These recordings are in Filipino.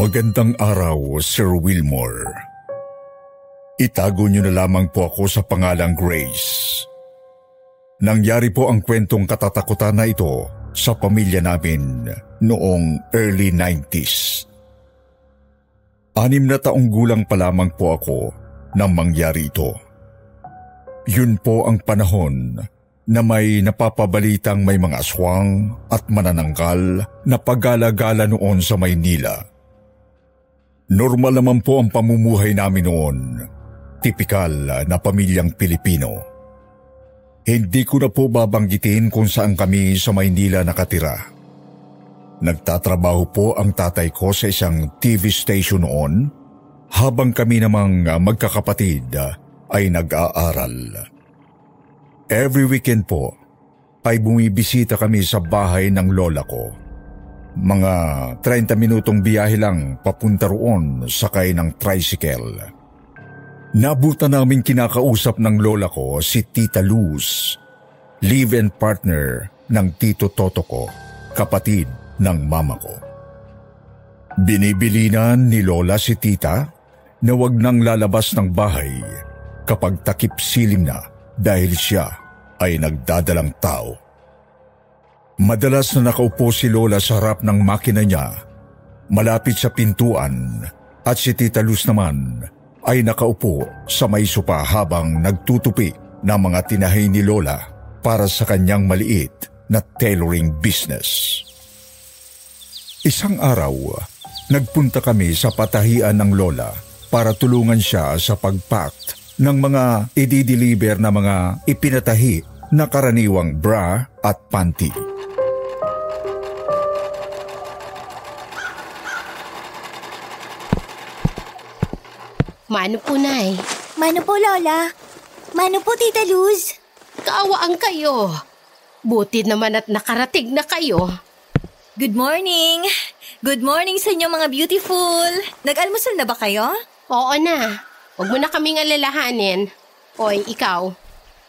Magandang araw, Sir Wilmore. Itago niyo na lamang po ako sa pangalang Grace. Nangyari po ang kwentong katatakutan na ito sa pamilya namin noong early 90s. 6 na taong gulang pa lamang po ako nang mangyari ito. Yun po ang panahon na may napapabalitang may mga aswang at manananggal na paggala-gala noon sa Maynila. Normal naman po ang pamumuhay namin noon, tipikal na pamilyang Pilipino. Hindi ko na po babanggitin kung saan kami sa Maynila nakatira. Nagtatrabaho po ang tatay ko sa isang TV station noon, habang kami namang magkakapatid ay nag-aaral. Every weekend po ay bumibisita kami sa bahay ng lola ko. Mga 30 minutong biyahe lang papunta roon sakay ng tricycle. Nabutan namin kinakausap ng lola ko si Tita Luz, live-in partner ng Tito Toto ko, kapatid ng mama ko. Binibilinan ni lola si Tita na wag nang lalabas ng bahay kapag takip silim na dahil siya ay nagdadalang tao. Madalas na nakaupo si lola sa harap ng makina niya, malapit sa pintuan, at si Tita Luz naman ay nakaupo sa may sopa habang nagtutupi ng mga tinahi ni lola para sa kanyang maliit na tailoring business. Isang araw, nagpunta kami sa patahian ng lola para tulungan siya sa pag-pack ng mga i-deliver na mga ipinatahi na karaniwang bra at panty. Mano po, Nay? Mano po, Lola? Mano po, Tita Luz? Kaawaan kayo. Buti naman at nakarating na kayo. Good morning. Good morning sa inyo, mga beautiful. Nag-almusal na ba kayo? Oo na. Huwag mo na kaming alalahanin. Oy, ikaw.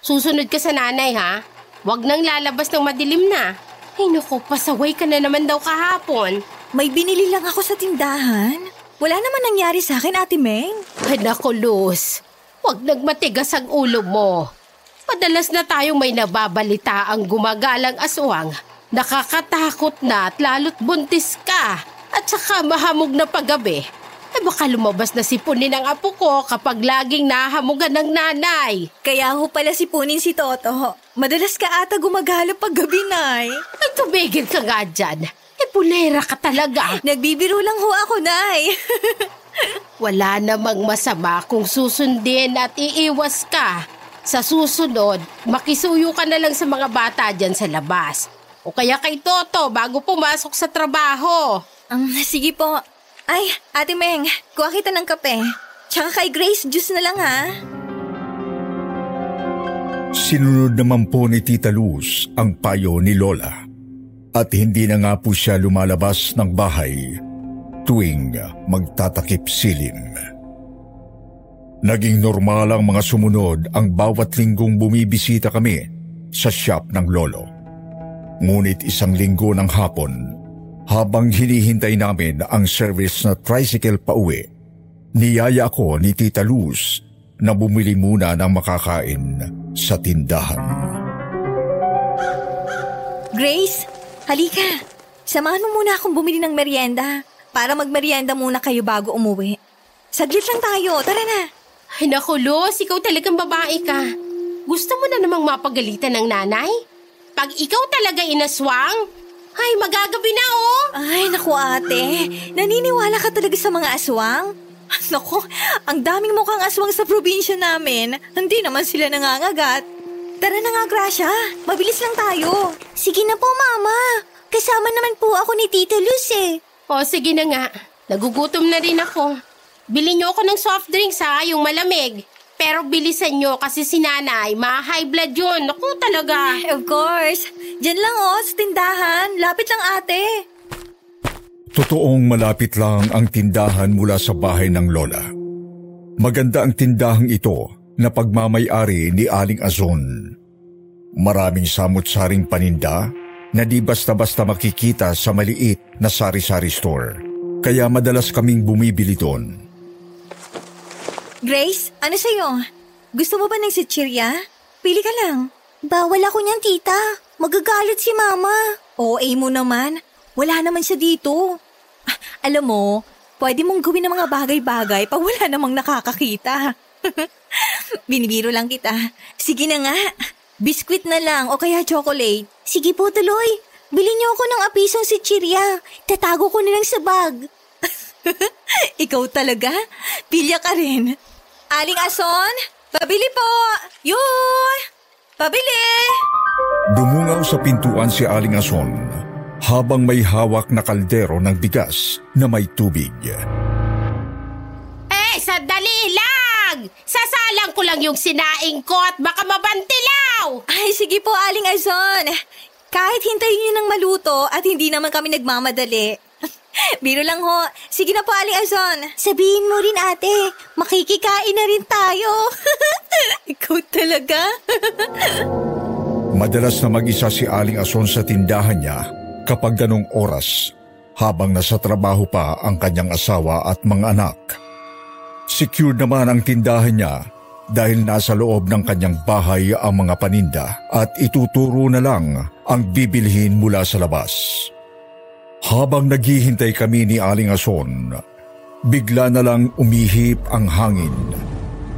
Susunod ka sa nanay, ha? Huwag nang lalabas ng madilim na. Ay, naku, pasaway ka na naman daw kahapon. May binili lang ako sa tindahan. Wala naman nangyari sa akin, Ate Meng. Ay naku, Luz. Huwag nagmatigas ang ulo mo. Madalas na tayong may nababalita ang gumagalang aswang. Nakakatakot na at lalo't buntis ka. At saka mahamog na paggabi. Eh baka lumabas na sipunin ang apo ko kapag laging nahamugan ng nanay. Kaya ho pala sipunin si Toto. Madalas ka ata gumagala paggabi, Nay. Ay tumigil ka nga dyan. Pulera ka talaga. Nagbibiro lang ho ako, Nay. Wala namang masama kung susundin at iiwas ka. Sa susunod, makisuyo ka na lang sa mga bata dyan sa labas. O kaya kay Toto bago pumasok sa trabaho. Sige po. Ay, Ate Meng, kuha kita ng kape. Tsaka kay Grace, juice na lang, ha? Sinunod naman po ni Tita Luz ang payo ni Lola. At hindi na nga po siya lumalabas ng bahay tuwing magtatakip silim. Naging normal ang mga sumunod ang bawat linggong bumibisita kami sa shop ng lolo. Ngunit isang linggo ng hapon, habang hinihintay namin ang service na tricycle pauwi, niyaya ako ni Tita Luz na bumili muna ng makakain sa tindahan. Grace! Halika, samahan mo muna akong bumili ng merienda para magmerienda muna kayo bago umuwi. Saglit lang tayo, tara na. Ay naku, Luz, ikaw talagang babae ka. Gusto mo na namang mapagalitan ng nanay? Pag ikaw talaga inaswang, ay magagabi na, oh. Ay naku, ate, naniniwala ka talaga sa mga aswang? Naku, ang daming mukhang aswang sa probinsya namin. Hindi naman sila nangangagat. Tara na nga, Gracia. Mabilis lang tayo. Sige na po, Mama. Kasama naman po ako ni Tita Luz eh. O, sige na nga. Nagugutom na rin ako. Bili niyo ako ng soft drinks ha, yung malamig. Pero bilisan niyo kasi si Nanay, ma-high blood yun. Naku, talaga. Of course. Diyan lang sa tindahan. Lapit lang, ate. Totoong malapit lang ang tindahan mula sa bahay ng Lola. Maganda ang tindahang ito na pagmamay-ari ni Aling Azon. Maraming samut-saring paninda na di basta-basta makikita sa maliit na sari-sari store. Kaya madalas kaming bumibili doon. Grace, ano sa'yo? Gusto mo ba ng chichirya? Pili ka lang. Bawal ako niyan, tita. Magagalit si mama. Oo, eh mo naman. Wala naman siya dito. Ah, alam mo, pwede mong gawin ng mga bagay-bagay pag wala namang nakakakita. Binibiro lang kita. Sige na nga. Biskwit na lang o kaya chocolate. Sige po tuloy. Bili niyo ako ng apisong chichirya. Tatago ko na lang sa bag. Ikaw talaga? Pilya ka rin. Aling Azon, pabili po. Yun! Pabili! Dumungaw sa pintuan si Aling Azon habang may hawak na kaldero ng bigas na may tubig. Eh, sandali lang! Sasalang ko lang yung sinaing ko at baka mabantilaw! Ay, sige po, Aling Azon. Kahit hintayin nyo nang maluto at hindi naman kami nagmamadali. Biro lang ho. Sige na po, Aling Azon. Sabihin mo rin, ate. Makikikain na rin tayo. Ikaw talaga. Madalas na mag-isa si Aling Azon sa tindahan niya kapag ganong oras, habang nasa trabaho pa ang kanyang asawa at mga anak. Secured naman ang tindahan niya dahil nasa loob ng kanyang bahay ang mga paninda at ituturo na lang ang bibilhin mula sa labas. Habang naghihintay kami ni Aling Azon, bigla na lang umihip ang hangin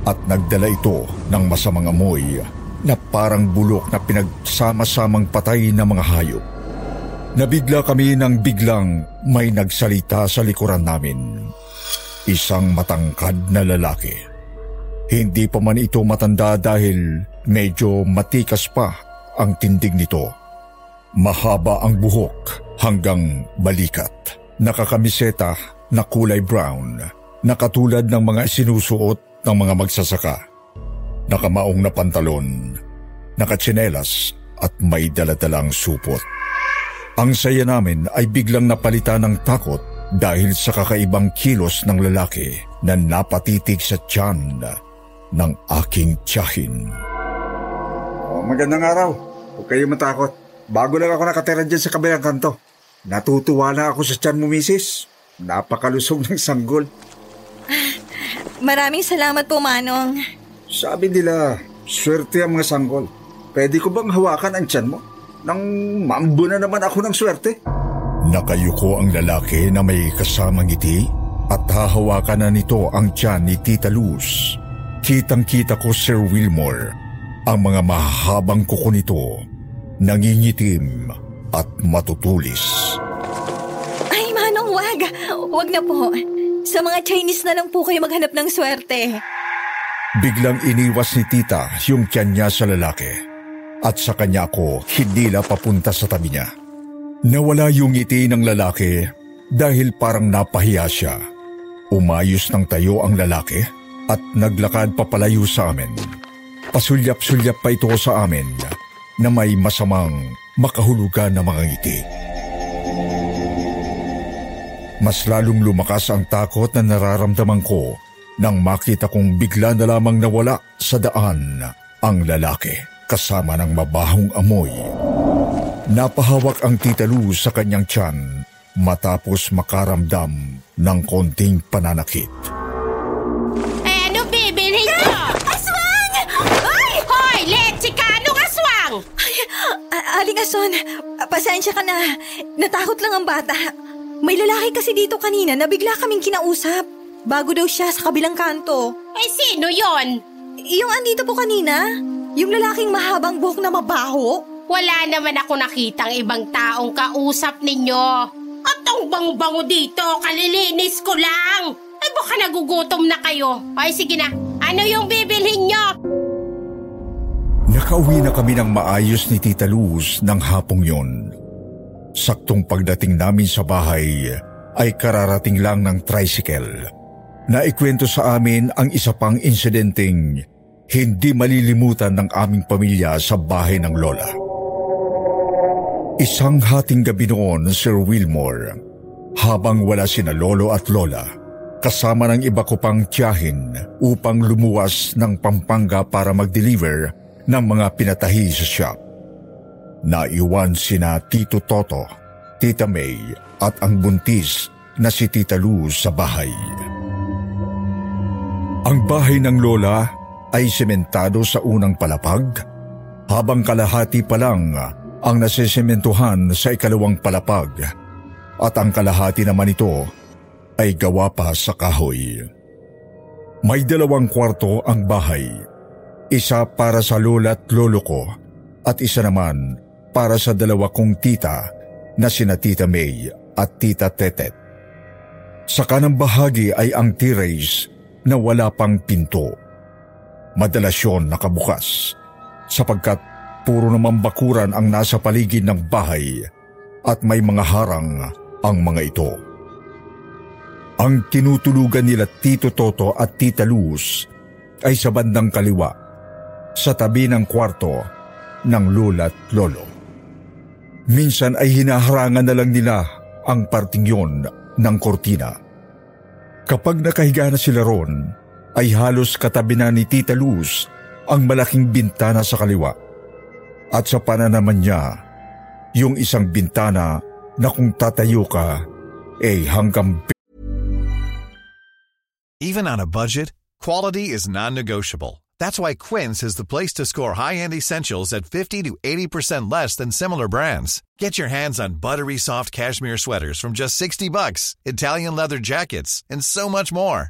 at nagdala ito ng masamang amoy na parang bulok na pinagsama-samang patay ng mga hayop. Nabigla kami nang biglang may nagsalita sa likuran namin. Isang matangkad na lalaki. Hindi pa man ito matanda dahil medyo matikas pa ang tindig nito. Mahaba ang buhok hanggang balikat. Nakakamiseta na kulay brown na katulad ng mga sinusuot ng mga magsasaka. Nakamaong na pantalon, nakatsinelas at may daladalang supot. Ang saya namin ay biglang napalitan ng takot dahil sa kakaibang kilos ng lalaki na napatitig sa tiyan ng aking tiyahin. Magandang araw. Huwag kayong matakot. Bago lang ako nakatera dyan sa kabilang kanto. Natutuwa na ako sa tiyan mo, misis. Napakalusog ng sanggol. Maraming salamat po, Manong. Sabi nila, swerte ang mga sanggol. Pwede ko bang hawakan ang tiyan mo? Nang mambo na naman ako ng swerte. Nakayuko ang lalaki na may kasamang ngiti at hahawakan na nito ang tiyan ni Tita Luz. Kitang-kita ko, Sir Wilmore, ang mga mahahabang kuko nito, nangingitim at matutulis. Ay, Manong, wag! Wag na po. Sa mga Chinese na lang po kayo maghanap ng swerte. Biglang iniwas ni Tita yung tiyan niya sa lalaki. At sa kanya ko hinila papunta sa tabi niya. Nawala yung ngiti ng lalaki dahil parang napahiya siya. Umayos ng tayo ang lalaki at naglakad papalayo sa amin. Pasulyap-sulyap pa ito sa amin na may masamang makahulugan na mga ngiti. Mas lalong lumakas ang takot na nararamdaman ko nang makita kong bigla na lamang nawala sa daan ang lalaki, kasama ng mabahong amoy. Napahawak ang Tita Luz sa kanyang tiyan matapos makaramdam ng konting pananakit. Eh, ano bibilhin ko? Aswang! Ay! Hoy, letsikanong aswang! Ay, Aling Azon, pasensya ka na. Natakot lang ang bata. May lalaki kasi dito kanina na bigla kaming kinausap. Bago daw siya sa kabilang kanto. Eh, sino yon? Yung andito po kanina? Yung lalaking mahabang buhok na mabaho? Wala naman ako nakitang ibang taong kausap ninyo. At ang bango-bango dito, kalilinis ko lang. Ay baka nagugutom na kayo. Ay sige na, ano yung bibilhin nyo? Nakauwi na kami ng maayos ni Tita Luz ng hapong yon. Saktong pagdating namin sa bahay ay kararating lang ng tricycle. Naikwento sa amin ang isa pang insidenteng hindi malilimutan ng aming pamilya sa bahay ng lola. Isang hating gabi noon, Sir Wilmore, habang wala sina lolo at lola, kasama ng iba ko pang tiyahin upang lumuwas ng Pampanga para mag-deliver ng mga pinatahi sa shop. Naiwan sina Tito Toto, Tita May at ang buntis na si Tita Luz sa bahay. Ang bahay ng lola ay sementado sa unang palapag, habang kalahati pa lang ang nasisementuhan sa ikalawang palapag at ang kalahati naman ito ay gawa pa sa kahoy. May 2 kwarto ang bahay, isa para sa lola at lolo ko at isa naman para sa 2 kong tita na sina Tita May at Tita Tetet. Sa kanang bahagi ay ang terrace na wala pang pinto. Madalas yon nakabukas sapagkat puro naman bakuran ang nasa paligid ng bahay at may mga harang ang mga ito. Ang tinutulugan nila Tito Toto at Tita Luz ay sa bandang kaliwa, sa tabi ng kwarto ng lola at lolo. Minsan ay hinaharangan na lang nila ang parting yon ng kortina. Kapag nakahiga na sila ron, ay halos katabi na ni Tita Luz ang malaking bintana sa kaliwa. At sa pananaman niya, yung isang bintana na kung tatayo ka, eh hanggang... Even on a budget, quality is non-negotiable. That's why Quince is the place to score high-end essentials at 50 to 80% less than similar brands. Get your hands on buttery soft cashmere sweaters from just $60, Italian leather jackets, and so much more.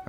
All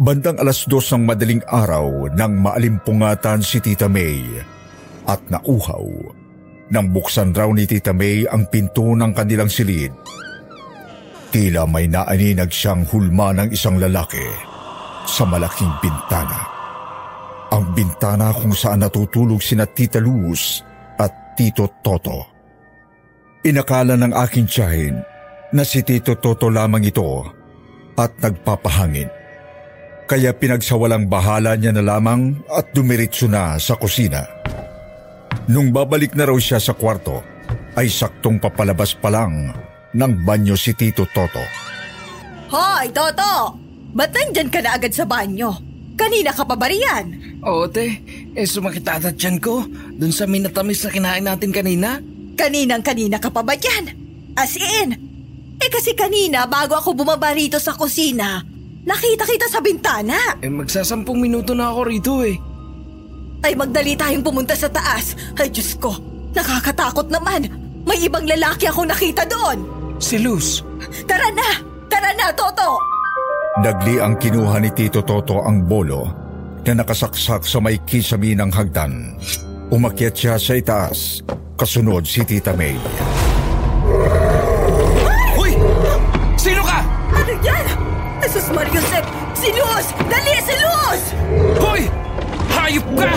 bandang 2:00 ng madaling araw nang maalimpungatan si Tita May at nauhaw nang buksan raw ni Tita May ang pinto ng kanilang silid. Tila may naaninag siyang hulma ng isang lalaki sa malaking bintana. Ang bintana kung saan natutulog sina Tita Luz at Tito Toto. Inakala ng aking tiyahin na si Tito Toto lamang ito at nagpapahangin. Kaya pinagsawalang bahala niya na lamang at dumiritso na sa kusina. Nung babalik na raw siya sa kwarto, ay saktong papalabas pa lang ng banyo si Tito Toto. Hoy, Toto! Ba't nandyan ka na agad sa banyo? Kanina ka pa ba riyan? Oo, te. Sumakit ata tiyan ko dun sa minatamis na kinain natin kanina. Kanina ka pa ba dyan? As in, kasi kanina bago ako bumaba rito sa kusina, nakita kita sa bintana. Magsasampung minuto na ako rito eh. Ay magdali tayong pumunta sa taas. Ay Diyos ko, nakakatakot naman. May ibang lalaki akong nakita doon. Si Luz. Tara na Toto. Dagli ang kinuha ni Tito Toto ang bolo na nakasaksak sa may kisami ng hagdan. Umakyat siya sa itaas, kasunod si Tita May. Hoy! Sino ka? Ano yan? Jesus Mario Sep! Si Luz! Dali! Si Luz! Hoy! Hayop ka!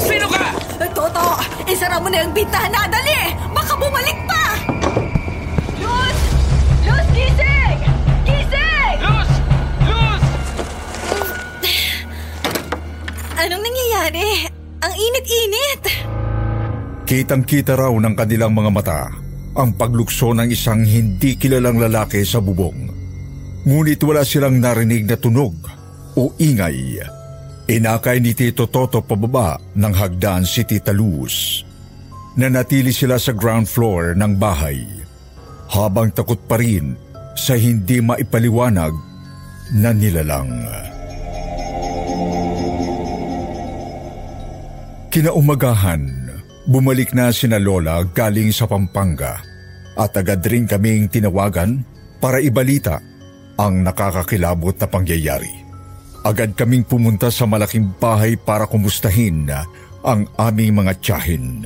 Sino ka? Toto! Isara mo na yung bintana! Dali! Baka bumalik pa! Luz! Luz! Gising! Gising! Luz! Luz! Anong nangyayari? Ang init-init! Kitang-kita raw ng kanilang mga mata ang paglukso ng isang hindi kilalang lalaki sa bubong. ngunit wala silang narinig na tunog o ingay. Inakay ni Tito Toto pababa ng hagdan si Tita Luz. Nanatili sila sa ground floor ng bahay habang takot pa rin sa hindi maipaliwanag na nilalang. Kinaumagahan, bumalik na sina Lola galing sa Pampanga at agad rin kaming tinawagan para ibalita ang nakakakilabot na pangyayari. Agad kaming pumunta sa malaking bahay para kumustahin ang aming mga tiyahin.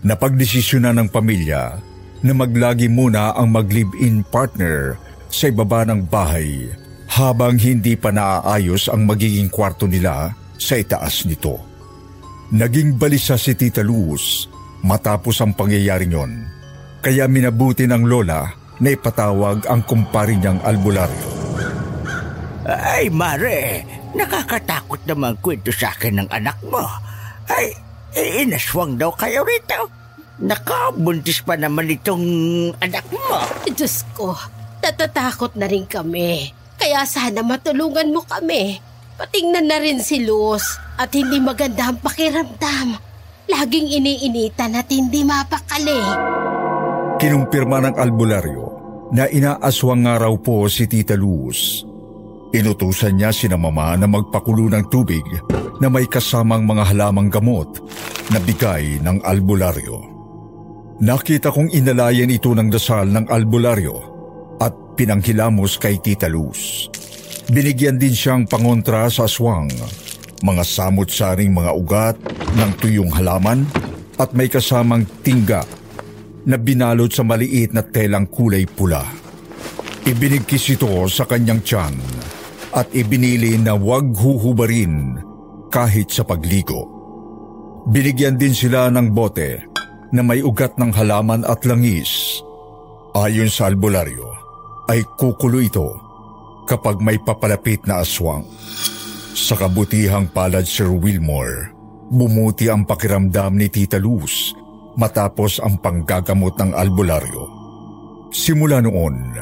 Napagdesisyonan ng pamilya na maglagi muna ang mag-live-in partner sa ibaba ng bahay habang hindi pa naaayos ang magiging kwarto nila sa itaas nito. Naging balisa si Tita Luz matapos ang pangyayaring yon, kaya minabuti ng Lola na ipatawag ang kumpari niyang albularyo. Ay Mare, nakakatakot naman kwento sa akin ng anak mo. Ay, inaswang daw kayo rito. Nakabuntis pa naman itong anak mo. Diyos ko, natatakot na rin kami. Kaya sana matulungan mo kami. Patingnan na rin si Luz at hindi maganda ang pakiramdam. Laging iniinitan at hindi mapakali. Kinumpirma ng albularyo na inaaswang nga raw po si Tita Luz. Inutusan niya sina Mama na magpakulo ng tubig na may kasamang mga halamang gamot na bigay ng albularyo. Nakita kong inalayan ito ng dasal ng albularyo at pinanghilamos kay Tita Luz. Binigyan din siyang pangontra sa aswang, mga samot-saring mga ugat ng tuyong halaman at may kasamang tingga na binalot sa maliit na telang kulay pula. Ibinigkis ito sa kanyang tiyan at ibinili na huwag huhubarin kahit sa pagligo. Binigyan din sila ng bote na may ugat ng halaman at langis. Ayon sa albularyo, ay kukulo ito kapag may papalapit na aswang. Sa kabutihang palad, Sir Wilmore, bumuti ang pakiramdam ni Tita Luz matapos ang panggagamot ng albularyo. Simula noon,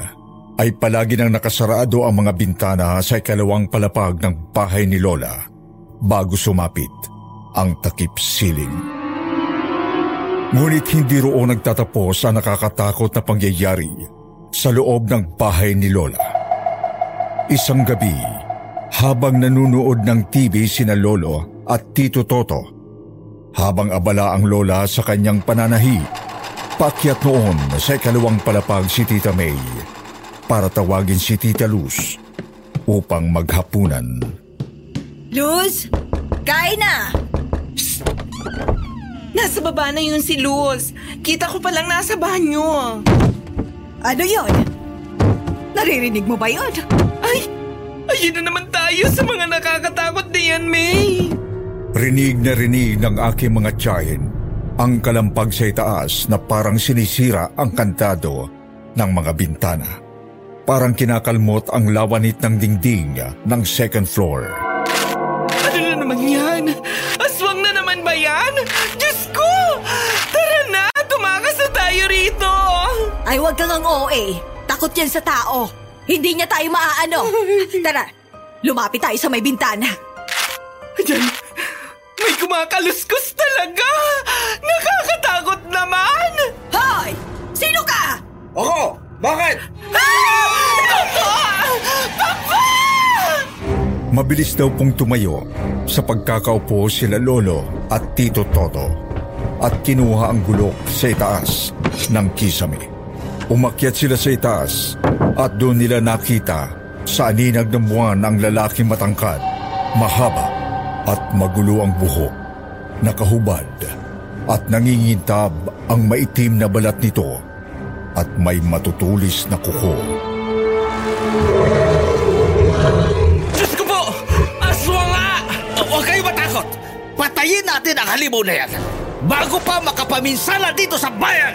ay palagi nang nakasarado ang mga bintana sa ikalawang palapag ng bahay ni Lola bago sumapit ang takip siling. Ngunit hindi roon nagtatapos ang nakakatakot na pangyayari sa loob ng bahay ni Lola. Isang gabi, habang nanunood ng TV sina Lolo at Tito Toto, habang abala ang Lola sa kanyang pananahi, paakyat noon sa ikalawang palapag si Tita May para tawagin si Tita Luz upang maghapunan. Luz, kain na! Nasa baba na yun si Luz. Kita ko palang nasa banyo. Ano yun? Naririnig mo ba yun? Ay, ayun na naman tayo sa mga nakakatakot na yan, May. Rinig na rinig ng aking mga tiyahin ang kalampag sa itaas na parang sinisira ang kantado ng mga bintana. Parang kinakalmot ang lawanit ng dingding ng second floor. Ano na naman yan? Aswang na naman ba yan? Tara na! Tumakas na tayo rito! Ay, huwag kang ang OA. Takot yan sa tao. Hindi niya tayo maaano. Tara, lumapit tayo sa may bintana. Diyan, may kumakaluskus talaga! Nakakatakot naman! Hoy! Sino ka? Ako! Bakit? Ah! Toto! Papa! Mabilis daw pong tumayo sa pagkakaupo sila Lolo at Tito Toto at kinuha ang gulok sa itaas ng kisame. Umakyat sila sa itaas at doon nila nakita sa aninag ng buwan ang lalaking matangkad, mahaba at magulo ang buhok, nakahubad at nangingintab ang maitim na balat nito at may matutulis na kuko. Diyos ko po! Aswa nga! Huwag kayo matakot! Patayin natin ang halimaw na yan! Bago pa makapaminsala dito sa bayan!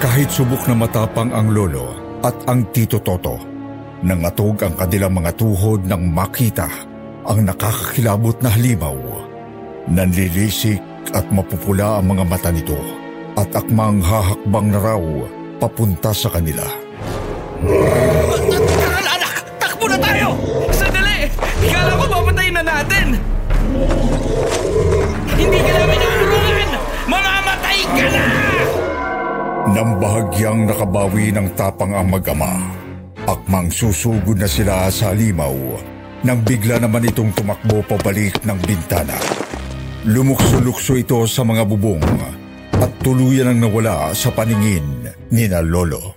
Kahit subok na matapang ang Lolo at ang Tito Toto, nangatog ang kanilang mga tuhod nang makita ang nakakakilabot na halimaw. Nanlilisik at mapupula ang mga mata nito at akmang hahakbang na raw papunta sa kanila. Anak! na tayo! Sandali! Ikala ko papatayin na natin! Hindi ka namin uurungan! Mamamatay ka na! Nang bahagyang nakabawi ng tapang ang mag-ama, akmang susugod na sila sa limaw nang bigla naman itong tumakbo pabalik ng bintana. Lumukso-lukso ito sa mga bubong at tuluyan ang nawala sa paningin ni na Lolo.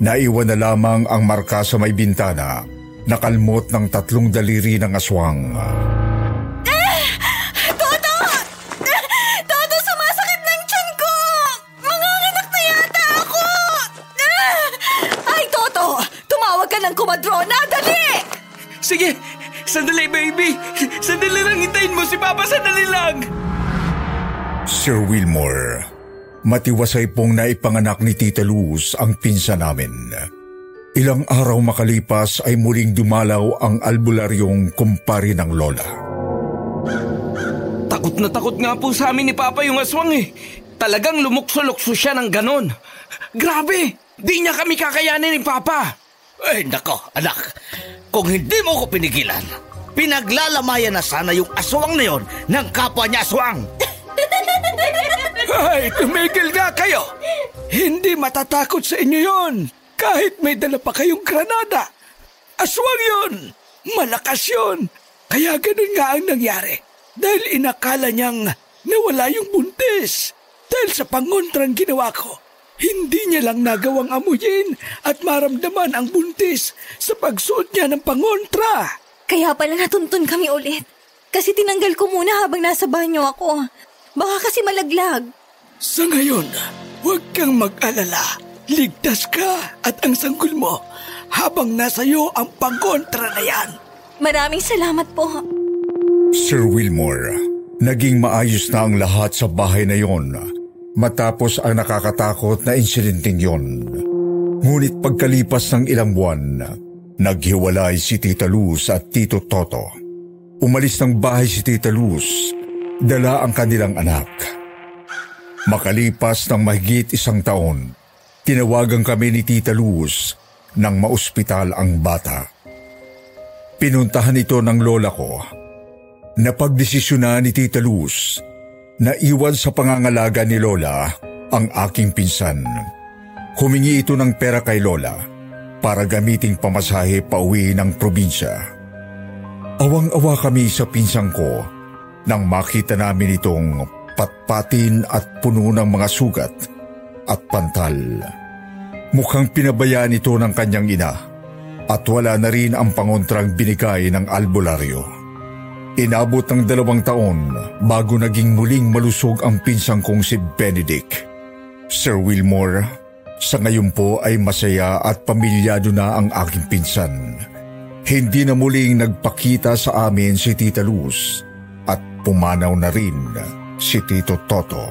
Naiwan na lamang ang marka sa may bintana na kalmot ng 3 daliri ng aswang. Toto! Toto, sumasakit ng tiyan ko! Manganganak na yata ako! Ay, Toto! Tumawag ka ng kumadrona! Dali! Sige! Sandali, baby! Sandali lang, hintayin mo si Papa! Sandali lang! Sir Wilmore, matiwasay pong naipanganak ni Tita Luz ang pinsan namin. Ilang araw makalipas ay muling dumalaw ang albularyong kumpari ng Lola. Takot na takot nga po sa amin ni Papa yung aswang eh. Talagang lumukso-lukso siya ng ganon. Grabe! Di niya kami kakayanin ni Papa. Eh nako, anak. Kung hindi mo ko pinigilan, pinaglalamayan na sana yung aswang na yon ng kapwa niya aswang. Ay, tumigil nga kayo! Hindi matatakot sa inyo yon. Kahit may dala pa kayong granada. Aswang yon! Malakas yon! Kaya ganun nga ang nangyari. Dahil inakala niyang nawala yung buntis. Dahil sa pangontrang ginawa ko, hindi niya lang nagawang amuyin at maramdaman ang buntis sa pagsuot niya ng pangontra. Kaya pala natuntun kami ulit. Kasi tinanggal ko muna habang nasa banyo ako. Baka kasi malaglag. Sa ngayon, huwag kang mag-alala. Ligtas ka at ang sanggol mo habang nasa iyo ang pangkontra na yan. Maraming salamat po. Sir Wilmore, naging maayos na ang lahat sa bahay na yon matapos ang nakakatakot na insidenteng yon. Ngunit pagkalipas ng ilang buwan, naghiwalay si Tita Luz at Tito Toto. Umalis ng bahay si Tita Luz, dala ang kanilang anak. Makalipas ng mahigit 1 taon, tinawagan kami ni Tita Luz nang maospital ang bata. Pinuntahan ito ng lola ko. Napagdesisyonan ni Tita Luz na iwan sa pangangalaga ni lola ang aking pinsan. Humingi ito ng pera kay lola para gamiting pamasahe pauwi ng probinsya. Awang-awa kami sa pinsang ko nang makita namin itong patpatin at puno ng mga sugat at pantal. Mukhang pinabayaan ito ng kanyang ina at wala na rin ang pangontrang binigay ng albularyo. Inabot ng 2 taon bago naging muling malusog ang pinsang kong si Benedict. Sir Wilmore, sa ngayon po ay masaya at pamilyado na ang aking pinsan. Hindi na muling nagpakita sa amin si Tita Luz at pumanaw na rin si Tito Toto.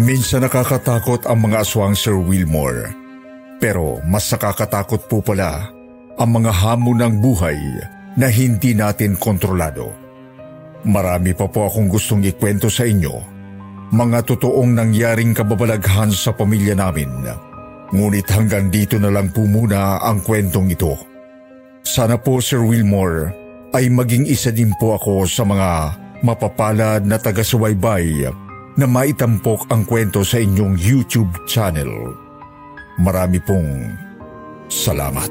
Minsan nakakatakot ang mga aswang, Sir Wilmore, pero mas nakakatakot po pala ang mga hamon ng buhay na hindi natin kontrolado. Marami pa po akong gustong ikwento sa inyo, mga totoong nangyaring kababalaghan sa pamilya namin. Ngunit hanggang dito na lang po muna ang kwentong ito. Sana po, Sir Wilmore, ay maging isa din po ako sa mga mapapalad na taga-subaybay na maitampok ang kwento sa inyong YouTube channel. Marami pong salamat.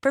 for